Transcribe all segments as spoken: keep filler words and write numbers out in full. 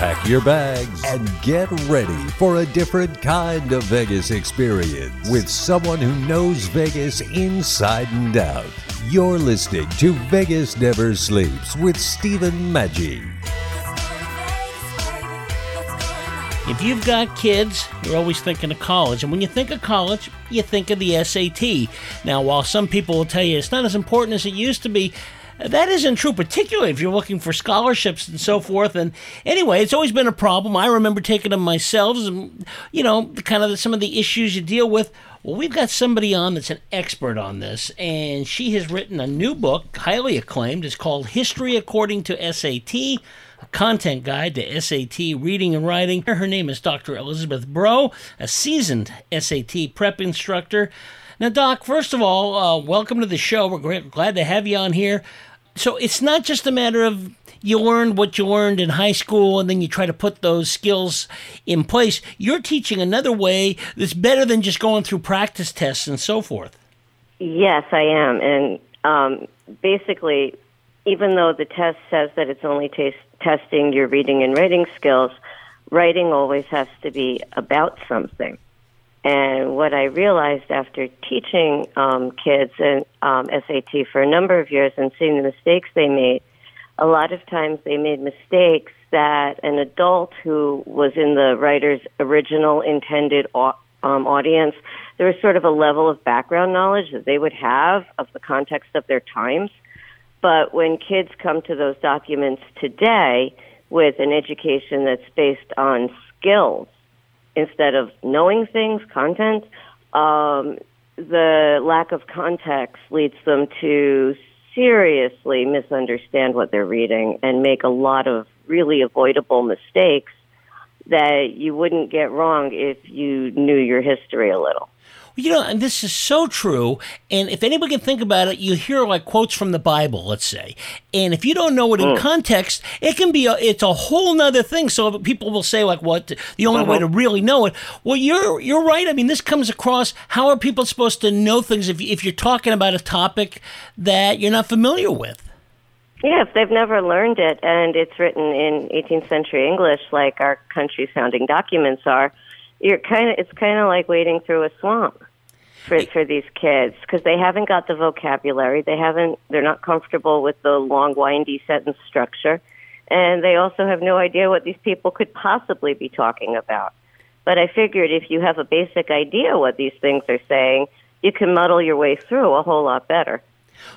Pack your bags and get ready for a different kind of Vegas experience with someone who knows Vegas inside and out. You're listening to Vegas Never Sleeps with Steven Maggi. If you've got kids, you're always thinking of college. And when you think of college, you think of the S A T. Now, while some people will tell you it's not as important as it used to be, that isn't true, particularly if you're looking for scholarships and so forth. And anyway, it's always been a problem. I remember taking them myself, and, you know, kind of the, some of the issues you deal with. Well, we've got somebody on that's an expert on this, and she has written a new book, highly acclaimed. It's called History According to S A T, A Content Guide to S A T Reading and Writing. Her name is Doctor Elizabeth Breau, a seasoned S A T prep instructor. Now, Doc, first of all, uh, welcome to the show. We're great, glad to have you on here. So it's not just a matter of you learned what you learned in high school and then you try to put those skills in place. You're teaching another way that's better than just going through practice tests and so forth. Yes, I am. And um, basically, even though the test says that it's only t- testing your reading and writing skills, writing always has to be about something. And what I realized after teaching um, kids and um, S A T for a number of years and seeing the mistakes they made, a lot of times they made mistakes that an adult who was in the writer's original intended um, audience, there was sort of a level of background knowledge that they would have of the context of their times. But when kids come to those documents today with an education that's based on skills, instead of knowing things, content, um, the lack of context leads them to seriously misunderstand what they're reading and make a lot of really avoidable mistakes that you wouldn't get wrong if you knew your history a little. You know, and this is so true, and if anybody can think about it, you hear, like, quotes from the Bible, let's say, and if you don't know it in mm. context, it can be, a, it's a whole nother thing, so people will say, like, what, the only uh-huh. way to really know it, well, you're you're right, I mean, this comes across, how are people supposed to know things if if you're talking about a topic that you're not familiar with? Yeah, if they've never learned it, and it's written in eighteenth century English, like our country's founding documents are, you're kind of, it's kind of like wading through a swamp for for these kids because they haven't got the vocabulary, they haven't, they're not comfortable with the long, windy sentence structure, and they also have no idea what these people could possibly be talking about. But I figured if you have a basic idea what these things are saying, you can muddle your way through a whole lot better.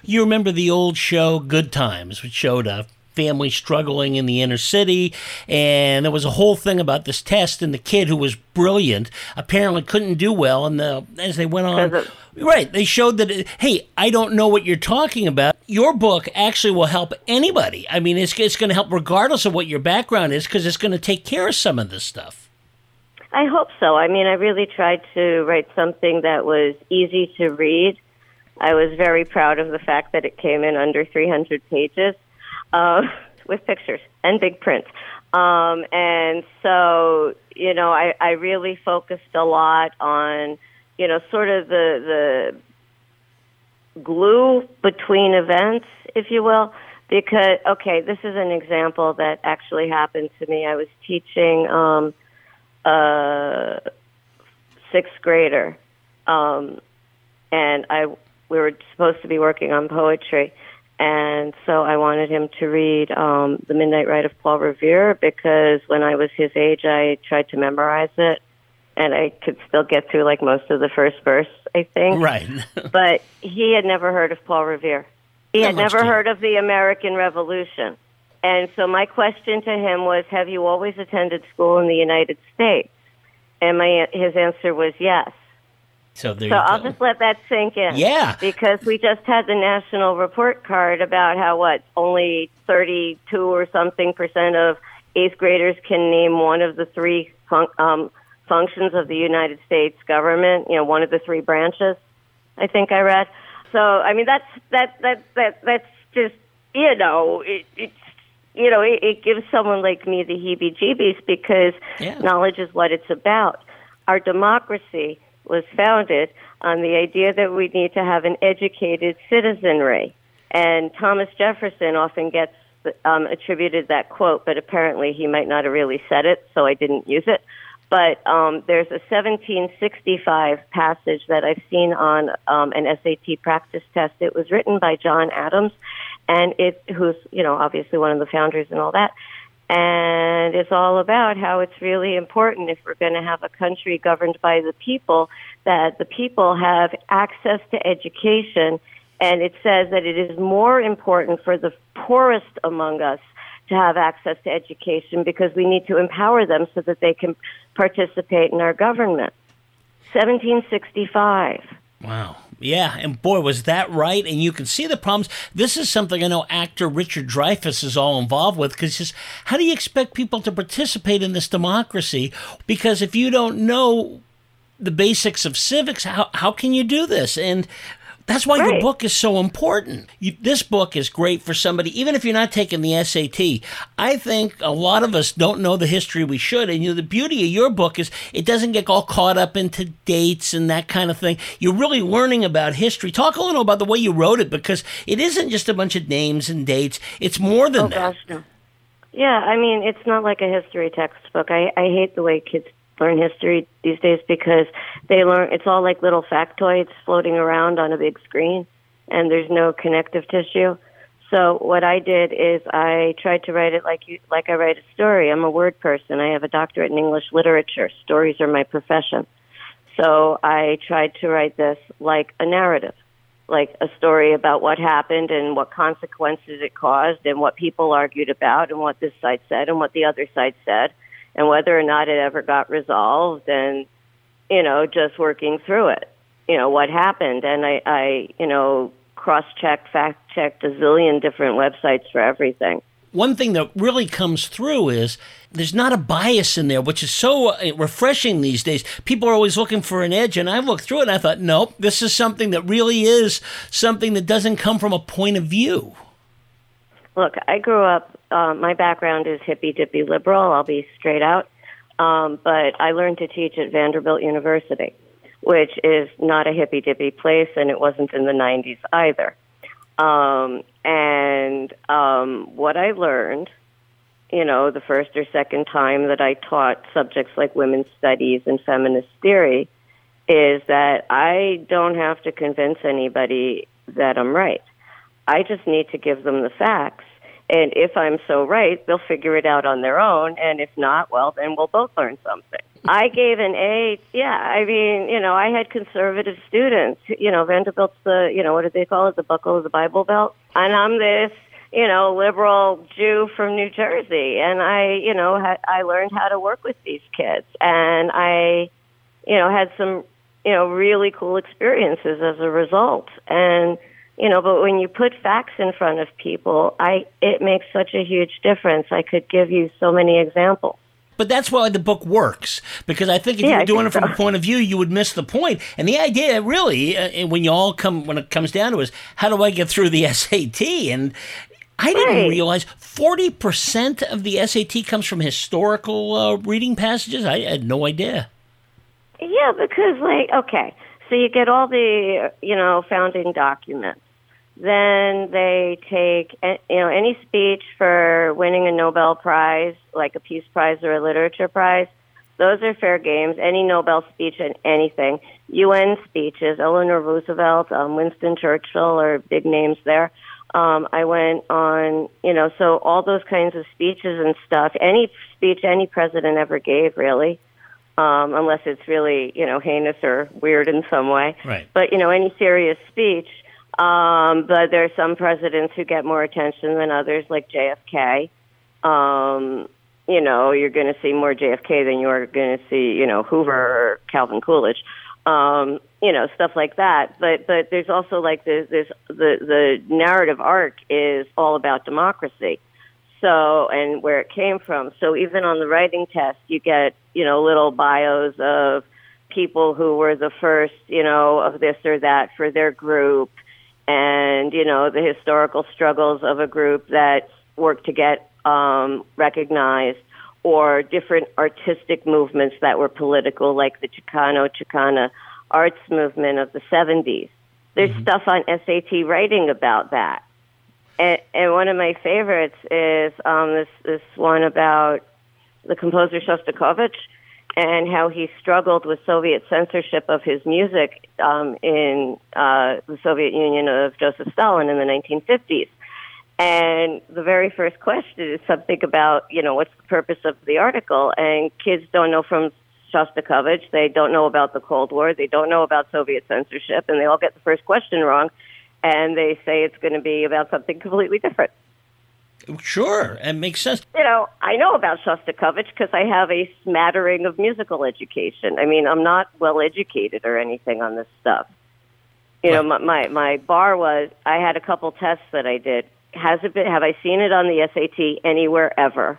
You remember the old show Good Times, which showed up, family struggling in the inner city, and there was a whole thing about this test, and the kid who was brilliant apparently couldn't do well, and the, as they went on, it, right, they showed that, it, hey, I don't know what you're talking about. Your book actually will help anybody. I mean, it's, it's going to help regardless of what your background is, because it's going to take care of some of this stuff. I hope so. I mean, I really tried to write something that was easy to read. I was very proud of the fact that it came in under three hundred pages. Uh, with pictures and big print. Um, and so, you know, I, I really focused a lot on, you know, sort of the the glue between events, if you will, because, okay, this is an example that actually happened to me. I was teaching um, a sixth grader, um, and I we were supposed to be working on poetry. And so I wanted him to read um, The Midnight Rite of Paul Revere because when I was his age, I tried to memorize it, and I could still get through, like, most of the first verse, I think. Right. But he had never heard of Paul Revere. He had never heard of the American Revolution. And so my question to him was, have you always attended school in the United States? And my his answer was yes. So, there so you go. I'll just let that sink in. Yeah. Because we just had the national report card about how, what, only thirty-two or something percent of eighth graders can name one of the three um, functions of the United States government, you know, one of the three branches, I think I read. So, I mean, that's, that, that, that, that's just, you know, it, it's, you know, it, it gives someone like me the heebie-jeebies because yeah. knowledge is what it's about. Our democracy was founded on the idea that we need to have an educated citizenry. And Thomas Jefferson often gets um, attributed that quote, but apparently he might not have really said it, so I didn't use it. But um, there's a seventeen sixty-five passage that I've seen on um, an S A T practice test. It was written by John Adams, and it who's, you know, obviously one of the founders and all that. And it's all about how it's really important if we're going to have a country governed by the people, that the people have access to education. And it says that it is more important for the poorest among us to have access to education because we need to empower them so that they can participate in our government. seventeen sixty-five. Wow. Yeah, and boy, was that right? And you can see the problems. This is something I know actor Richard Dreyfuss is all involved with because he says, how do you expect people to participate in this democracy? Because if you don't know the basics of civics, how, how can you do this? And that's why right. your book is so important. You, this book is great for somebody, even if you're not taking the S A T. I think a lot of us don't know the history we should. And you know, the beauty of your book is it doesn't get all caught up into dates and that kind of thing. You're really learning about history. Talk a little about the way you wrote it, because it isn't just a bunch of names and dates. It's more than oh, that. Gosh, no. Yeah, I mean, it's not like a history textbook. I, I hate the way kids learn history these days because they learn it's all like little factoids floating around on a big screen and there's no connective tissue. So what I did is I tried to write it like you, like I write a story. I'm a word person. I have a doctorate in English literature. Stories are my profession. So I tried to write this like a narrative, like a story about what happened and what consequences it caused and what people argued about and what this side said and what the other side said, and whether or not it ever got resolved and, you know, just working through it, you know, what happened. And I, I you know, cross-checked, fact-checked a zillion different websites for everything. One thing that really comes through is there's not a bias in there, which is so refreshing these days. People are always looking for an edge, and I looked through it and I thought, nope, this is something that really is something that doesn't come from a point of view. Look, I grew up, uh, my background is hippy-dippy liberal, I'll be straight out, um, but I learned to teach at Vanderbilt University, which is not a hippy-dippy place, and it wasn't in the nineties either. Um, and um, what I learned, you know, the first or second time that I taught subjects like women's studies and feminist theory is that I don't have to convince anybody that I'm right. I just need to give them the facts. And if I'm so right, they'll figure it out on their own. And if not, well, then we'll both learn something. I gave an A. Yeah, I mean, you know, I had conservative students. You know, Vanderbilt's the, you know, what do they call it? The buckle of the Bible Belt. And I'm this, you know, liberal Jew from New Jersey. And I, you know, ha- I learned how to work with these kids. And I, you know, had some, you know, really cool experiences as a result. And you know, but when you put facts in front of people, I it makes such a huge difference. I could give you so many examples. But that's why the book works, because I think if yeah, you were I doing it from so. a point of view, you would miss the point. And the idea, really, uh, when you all come, when it comes down to it, is how do I get through the S A T? And I right. didn't realize forty percent of the S A T comes from historical uh, reading passages. I, I had no idea. Yeah, because like, okay, so you get all the, you know, founding documents. Then they take, you know, any speech for winning a Nobel Prize, like a Peace Prize or a Literature Prize, those are fair games. Any Nobel speech and anything, U N speeches, Eleanor Roosevelt, um, Winston Churchill are big names there. Um, I went on, you know, so all those kinds of speeches and stuff, any speech any president ever gave, really. Um, unless it's really, you know, heinous or weird in some way. Right. But, you know, any serious speech. Um, but there are some presidents who get more attention than others, like J F K. Um, you know, you're going to see more J F K than you're going to see, you know, Hoover or Calvin Coolidge. Um, you know, stuff like that. But but there's also like this, this the the narrative arc is all about democracy. So, and where it came from. So even on the writing test, you get, you know, little bios of people who were the first, you know, of this or that for their group, and, you know, the historical struggles of a group that worked to get um, recognized, or different artistic movements that were political, like the Chicano Chicana arts movement of the seventies. There's mm-hmm. stuff on S A T writing about that. And, and one of my favorites is um, this this one about the composer Shostakovich and how he struggled with Soviet censorship of his music um, in uh, the Soviet Union of Joseph Stalin in the nineteen fifties. And the very first question is something about, you know, what's the purpose of the article? And kids don't know from Shostakovich. They don't know about the Cold War. They don't know about Soviet censorship. And they all get the first question wrong. And they say it's going to be about something completely different. Sure, it makes sense. You know, I know about Shostakovich because I have a smattering of musical education. I mean, I'm not well-educated or anything on this stuff. You right. know, my, my, my bar was, I had a couple tests that I did. Has it been, have I seen it on the S A T anywhere ever?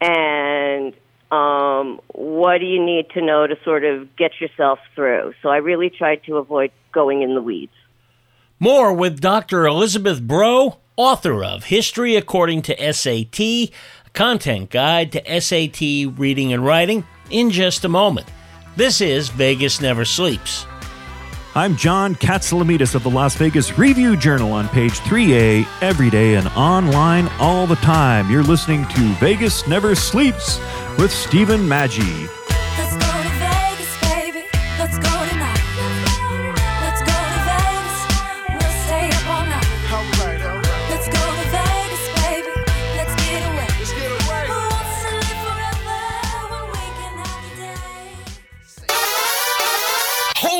And um, what do you need to know to sort of get yourself through? So I really tried to avoid going in the weeds. More with Doctor Elizabeth Breau, author of History According to S A T, a content guide to S A T reading and writing, in just a moment. This is Vegas Never Sleeps. I'm John Katsalamidis of the Las Vegas Review Journal on page three A, every day and online all the time. You're listening to Vegas Never Sleeps with Steven Maggi.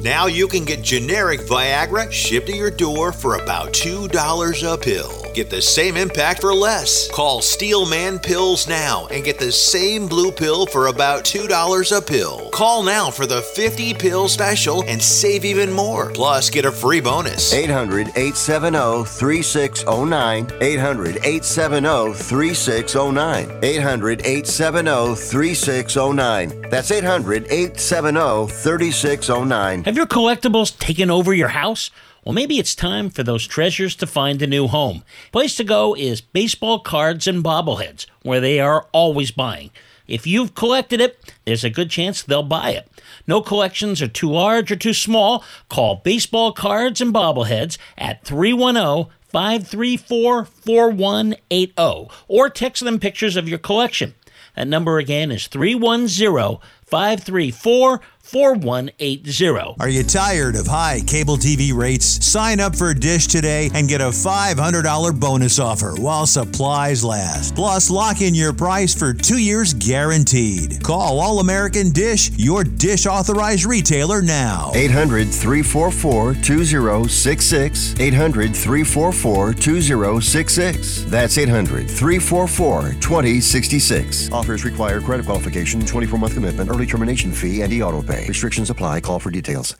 Now you can get generic Viagra shipped to your door for about two dollars a pill. Get the same impact for less. Call Steelman Pills now and get the same blue pill for about two dollars a pill. Call now for the fifty pill special and save even more. Plus, get a free bonus. eight hundred, eight seven zero, three six zero nine. eight hundred, eight seven zero, three six zero nine. eight hundred, eight seven zero, three six zero nine. That's eight hundred, eight seven zero, three six zero nine. Have your collectibles taken over your house? Well, maybe it's time for those treasures to find a new home. Place to go is Baseball Cards and Bobbleheads, where they are always buying. If you've collected it, there's a good chance they'll buy it. No collections are too large or too small. Call Baseball Cards and Bobbleheads at three one zero, five three four, four one eight zero or text them pictures of your collection. That number again is three one zero, five three four, four one eight zero. Are you tired of high cable T V rates? Sign up for Dish today and get a five hundred dollars bonus offer while supplies last. Plus, lock in your price for two years guaranteed. Call All American Dish, your Dish authorized retailer now. eight hundred, three four four, two zero six six. eight hundred, three four four, two zero six six. That's eight hundred, three four four, two zero six six. Offers require credit qualification, twenty-four month commitment, early termination fee, and e-auto pay. Restrictions apply. Call for details.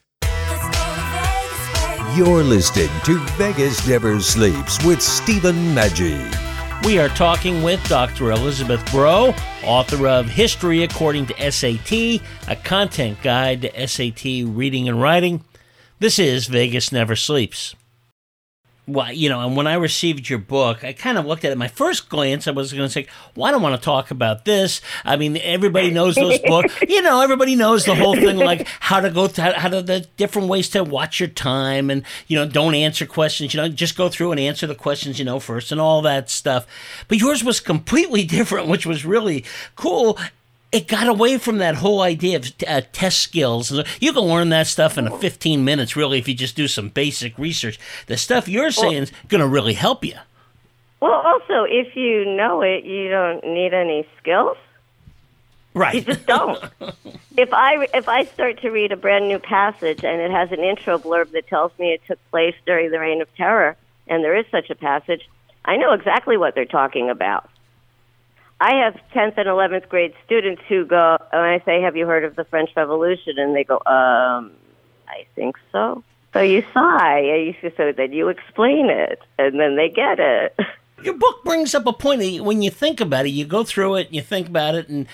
You're listening to Vegas Never Sleeps with Steven Maggi. We are talking with Doctor Elizabeth Breau, author of History According to S A T, a content guide to S A T reading and writing. This is Vegas Never Sleeps. Well, you know, and when I received your book, I kind of looked at it. My first glance, I was going to say, well, I don't want to talk about this. I mean, everybody knows those books. You know, everybody knows the whole thing, like how to go, th- how to the different ways to watch your time and, you know, don't answer questions. You know, just go through and answer the questions, you know, first and all that stuff. But yours was completely different, which was really cool. It got away from that whole idea of uh, test skills. You can learn that stuff in fifteen minutes, really, if you just do some basic research. The stuff you're saying well, is going to really help you. Well, also, if you know it, you don't need any skills. Right. You just don't. If I if I start to read a brand new passage and it has an intro blurb that tells me it took place during the Reign of Terror, and there is such a passage, I know exactly what they're talking about. I have tenth and eleventh grade students who go, and I say, have you heard of the French Revolution? And they go, um, I think so. So you sigh, so then you explain it, and then they get it. Your book brings up a point. When you think about it, you go through it, and you think about it, and,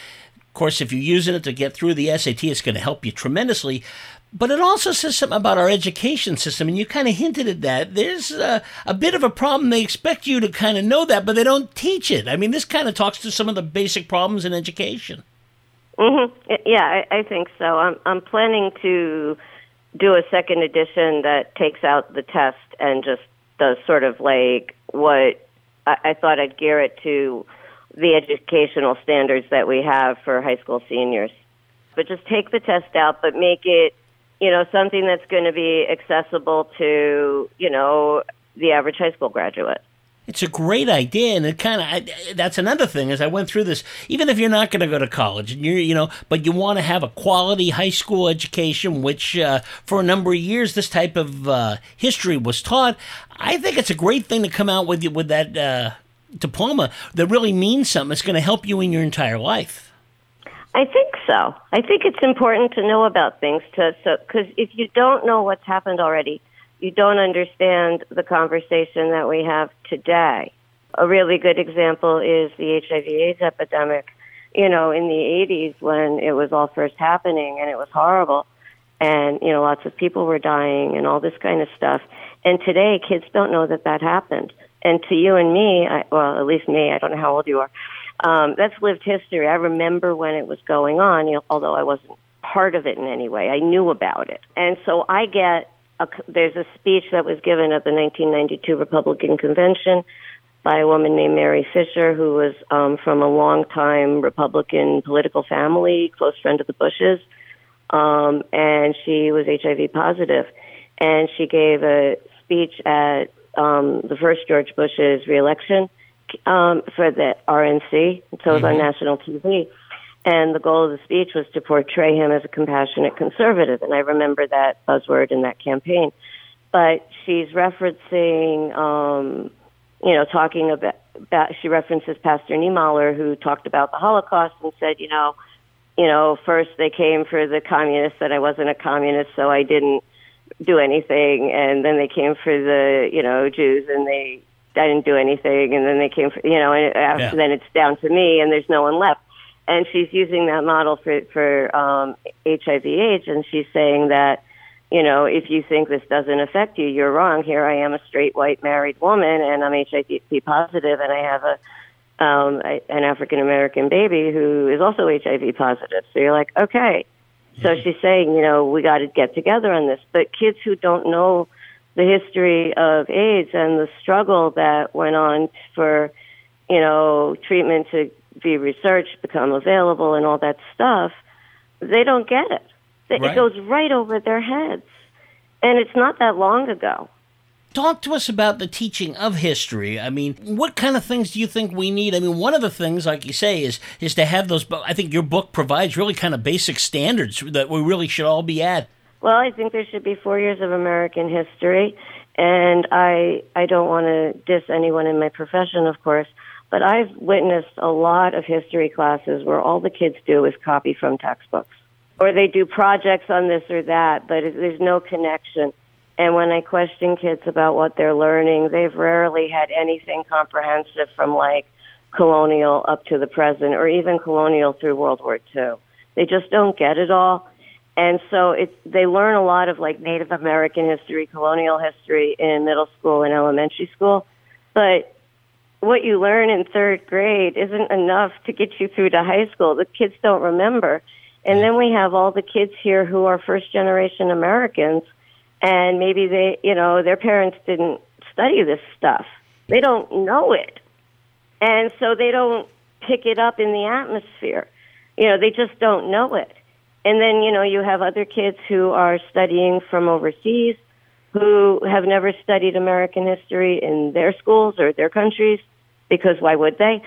of course, if you're using it to get through the S A T, it's going to help you tremendously. But it also says something about our education system, and you kind of hinted at that. There's a, a bit of a problem. They expect you to kind of know that, but they don't teach it. I mean, this kind of talks to some of the basic problems in education. Mm-hmm. Yeah, I, I think so. I'm, I'm planning to do a second edition that takes out the test and just does sort of like what I, I thought I'd gear it to the educational standards that we have for high school seniors. But just take the test out, but make it, you know, something that's going to be accessible to, you know, the average high school graduate. It's a great idea, and it kind of, that's another thing, as I went through this, even if you're not going to go to college, and you're, you know, but you want to have a quality high school education, which uh, for a number of years this type of uh, history was taught, I think it's a great thing to come out with, with that uh, diploma that really means something. It's going to help you in your entire life. I think so. I think it's important to know about things, to, so because if you don't know what's happened already, you don't understand the conversation that we have today. A really good example is the H I V AIDS epidemic, you know, in the eighties when it was all first happening and it was horrible and, you know, lots of people were dying and all this kind of stuff. And today, kids don't know that that happened. And to you and me, I, well, at least me, I don't know how old you are, Um, that's lived history. I remember when it was going on, you know, although I wasn't part of it in any way. I knew about it. And so I get, a, there's a speech that was given at the nineteen ninety-two Republican Convention by a woman named Mary Fisher, who was um, from a longtime Republican political family, close friend of the Bushes. Um, and she was H I V positive. And she gave a speech at um, the first George Bush's reelection. Um, for the R N C, so it was on national T V, and the goal of the speech was to portray him as a compassionate conservative, and I remember that buzzword in that campaign. But she's referencing, um, you know, talking about, about, she references Pastor Niemoller, who talked about the Holocaust and said, you know, you know, first they came for the communists, and I wasn't a communist, so I didn't do anything, and then they came for the, you know, Jews, and they I didn't do anything, and then they came, for, you know, and after yeah. then it's down to me, and there's no one left. And she's using that model for, for um, H I V AIDS, and she's saying that, you know, if you think this doesn't affect you, you're wrong. Here I am, a straight, white, married woman, and I'm H I V positive, and I have a um, I, an African-American baby who is also H I V positive. So you're like, okay. Mm-hmm. So she's saying, you know, we got to get together on this. But kids who don't know the history of AIDS and the struggle that went on for, you know, treatment to be researched, become available, and all that stuff, they don't get it. Right. It goes right over their heads. And it's not that long ago. Talk to us about the teaching of history. I mean, what kind of things do you think we need? I mean, one of the things, like you say, is is to have those, I think your book provides really kind of basic standards that we really should all be at. Well, I think there should be four years of American history, and I I don't want to diss anyone in my profession, of course, but I've witnessed a lot of history classes where all the kids do is copy from textbooks, or they do projects on this or that, but it, there's no connection. And when I question kids about what they're learning, they've rarely had anything comprehensive from, like, colonial up to the present, or even colonial through World War Two. They just don't get it all. And so it's, they learn a lot of like Native American history, colonial history in middle school and elementary school. But what you learn in third grade isn't enough to get you through to high school. The kids don't remember. And then we have all the kids here who are first generation Americans, and maybe they, you know, their parents didn't study this stuff. They don't know it. And so they don't pick it up in the atmosphere. You know, they just don't know it. And then, you know, you have other kids who are studying from overseas who have never studied American history in their schools or their countries, because why would they?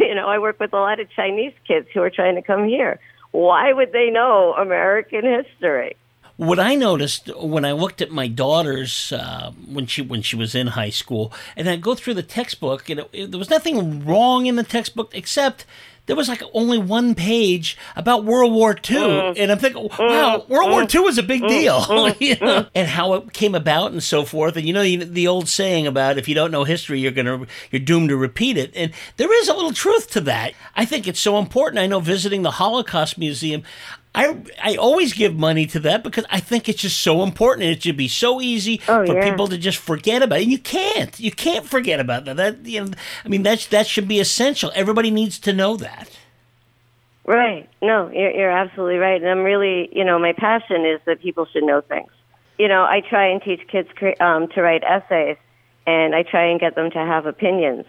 You know, I work with a lot of Chinese kids who are trying to come here. Why would they know American history? What I noticed when I looked at my daughter's uh, when she when she was in high school, and I go through the textbook, and it, it, there was nothing wrong in the textbook except there was like only one page about World War Two, mm. and I'm thinking, wow, mm. World mm. War Two was a big mm. deal, mm. you know? And how it came about and so forth. And you know the, the old saying about if you don't know history, you're gonna you're doomed to repeat it. And there is a little truth to that. I think it's so important. I know visiting the Holocaust Museum, I I always give money to that because I think it's just so important. It should be so easy oh, for yeah. people to just forget about it. And you can't. You can't forget about that. That you know, I mean, that's, that should be essential. Everybody needs to know that. Right. No, you're, you're absolutely right. And I'm really, you know, my passion is that people should know things. You know, I try and teach kids um, to write essays, and I try and get them to have opinions,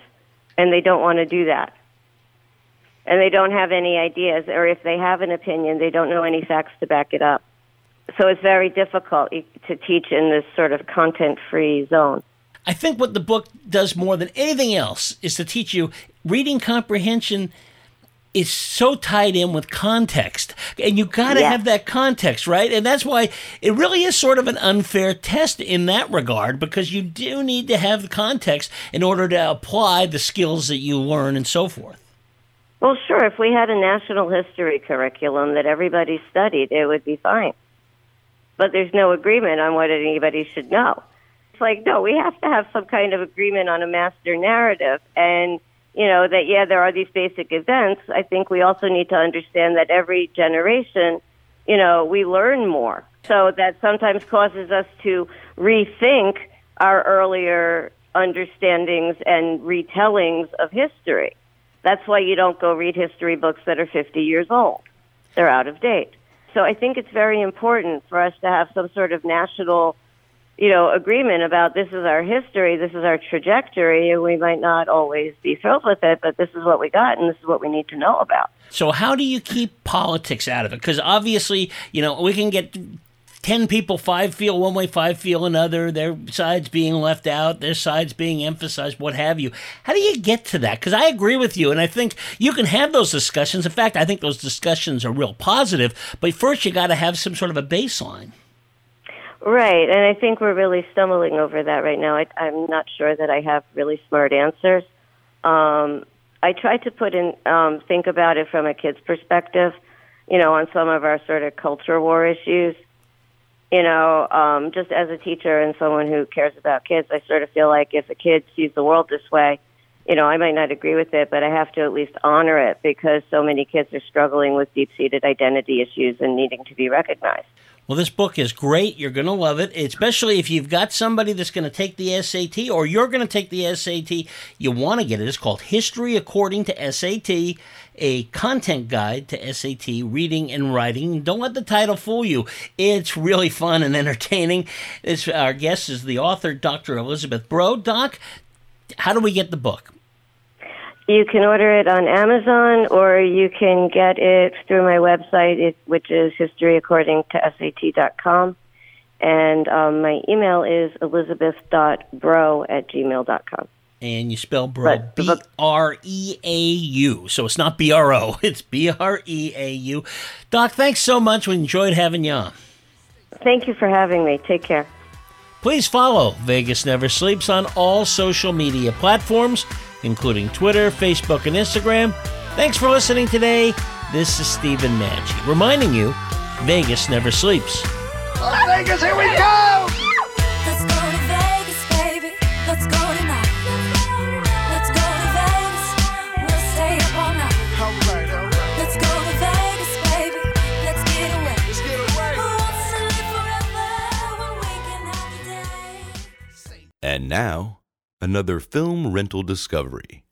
and they don't want to do that. And they don't have any ideas, or if they have an opinion, they don't know any facts to back it up. So it's very difficult to teach in this sort of content-free zone. I think what the book does more than anything else is to teach you reading comprehension is so tied in with context, and you got to yeah. have that context, right? And that's why it really is sort of an unfair test in that regard, because you do need to have the context in order to apply the skills that you learn and so forth. Well, sure, if we had a national history curriculum that everybody studied, it would be fine. But there's no agreement on what anybody should know. It's like, no, we have to have some kind of agreement on a master narrative. And, you know, that, yeah, there are these basic events. I think we also need to understand that every generation, you know, we learn more. So that sometimes causes us to rethink our earlier understandings and retellings of history. That's why you don't go read history books that are fifty years old. They're out of date. So I think it's very important for us to have some sort of national, you know, agreement about this is our history, this is our trajectory, and we might not always be thrilled with it, but this is what we got and this is what we need to know about. So how do you keep politics out of it? Because obviously, you know, we can get ten people, five feel one way, five feel another, their sides being left out, their sides being emphasized, what have you. How do you get to that? Because I agree with you, and I think you can have those discussions. In fact, I think those discussions are real positive, but first you got to have some sort of a baseline. Right, and I think we're really stumbling over that right now. I, I'm not sure that I have really smart answers. Um, I try to put in, um, think about it from a kid's perspective, you know, on some of our sort of culture war issues. You know, um, just as a teacher and someone who cares about kids, I sort of feel like if a kid sees the world this way, you know, I might not agree with it, but I have to at least honor it because so many kids are struggling with deep-seated identity issues and needing to be recognized. Well, this book is great. You're going to love it, especially if you've got somebody that's going to take the S A T or you're going to take the S A T. You want to get it. It's called History According to S A T, a content guide to S A T reading and writing. Don't let the title fool you. It's really fun and entertaining. It's, our guest is the author, Doctor Elizabeth Breau. Doc, how do we get the book? You can order it on Amazon, or you can get it through my website, which is history according to S A T dot com. And um, my email is elizabeth dot breau at gmail dot com. And you spell Breau, B R E A U. So it's not B R O, it's B R E A U. Doc, thanks so much. We enjoyed having you on. Thank you for having me. Take care. Please follow Vegas Never Sleeps on all social media platforms, including Twitter, Facebook, and Instagram. Thanks for listening today. This is Steven Maggi reminding you, Vegas never sleeps. Las Vegas, here we go! Let's go to Vegas, baby. Let's go tonight. Let's go to Vegas. We'll stay up all night. All right, all right. Let's go to Vegas, baby. Let's get away. Let's get away. And now, another film rental discovery.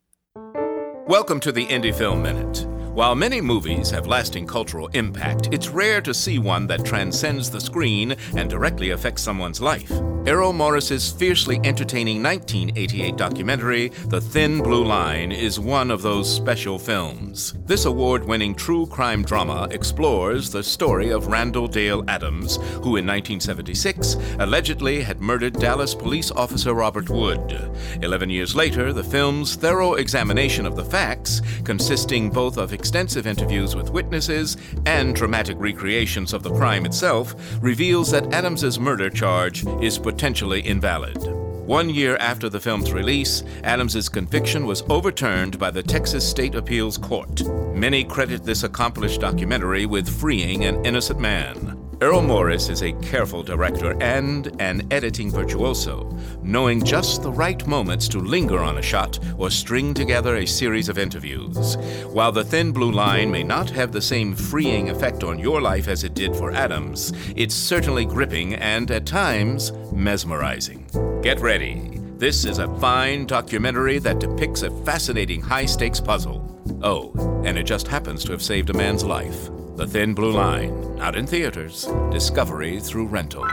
Welcome to the Indie Film Minute. While many movies have lasting cultural impact, it's rare to see one that transcends the screen and directly affects someone's life. Errol Morris's fiercely entertaining nineteen eighty-eight documentary, The Thin Blue Line, is one of those special films. This award-winning true crime drama explores the story of Randall Dale Adams, who in nineteen seventy-six allegedly had murdered Dallas police officer Robert Wood. Eleven years later, the film's thorough examination of the facts, consisting both of extensive interviews with witnesses and dramatic recreations of the crime itself, reveals that Adams's murder charge is potentially invalid. One year after the film's release, Adams's conviction was overturned by the Texas State Appeals Court. Many credit this accomplished documentary with freeing an innocent man. Errol Morris is a careful director and an editing virtuoso, knowing just the right moments to linger on a shot or string together a series of interviews. While The Thin Blue Line may not have the same freeing effect on your life as it did for Adams, it's certainly gripping and, at times, mesmerizing. Get ready. This is a fine documentary that depicts a fascinating high-stakes puzzle. Oh, and it just happens to have saved a man's life. The Thin Blue Line, out in theaters. Discovery through rental.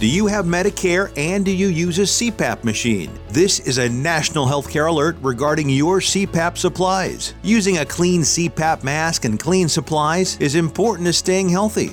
Do you have Medicare and do you use a C PAP machine? This is a national healthcare alert regarding your C PAP supplies. Using a clean C PAP mask and clean supplies is important to staying healthy.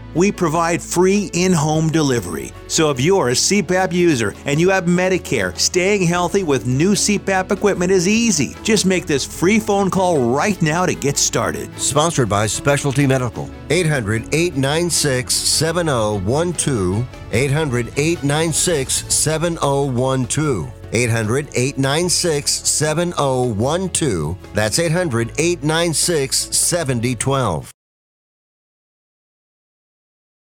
We provide free in-home delivery. So if you're a C PAP user and you have Medicare, staying healthy with new C PAP equipment is easy. Just make this free phone call right now to get started. Sponsored by Specialty Medical. eight hundred, eight nine six, seven oh one two. eight hundred, eight nine six, seven oh one two. eight hundred, eight nine six, seven oh one two. That's eight hundred, eight nine six, seven oh one two.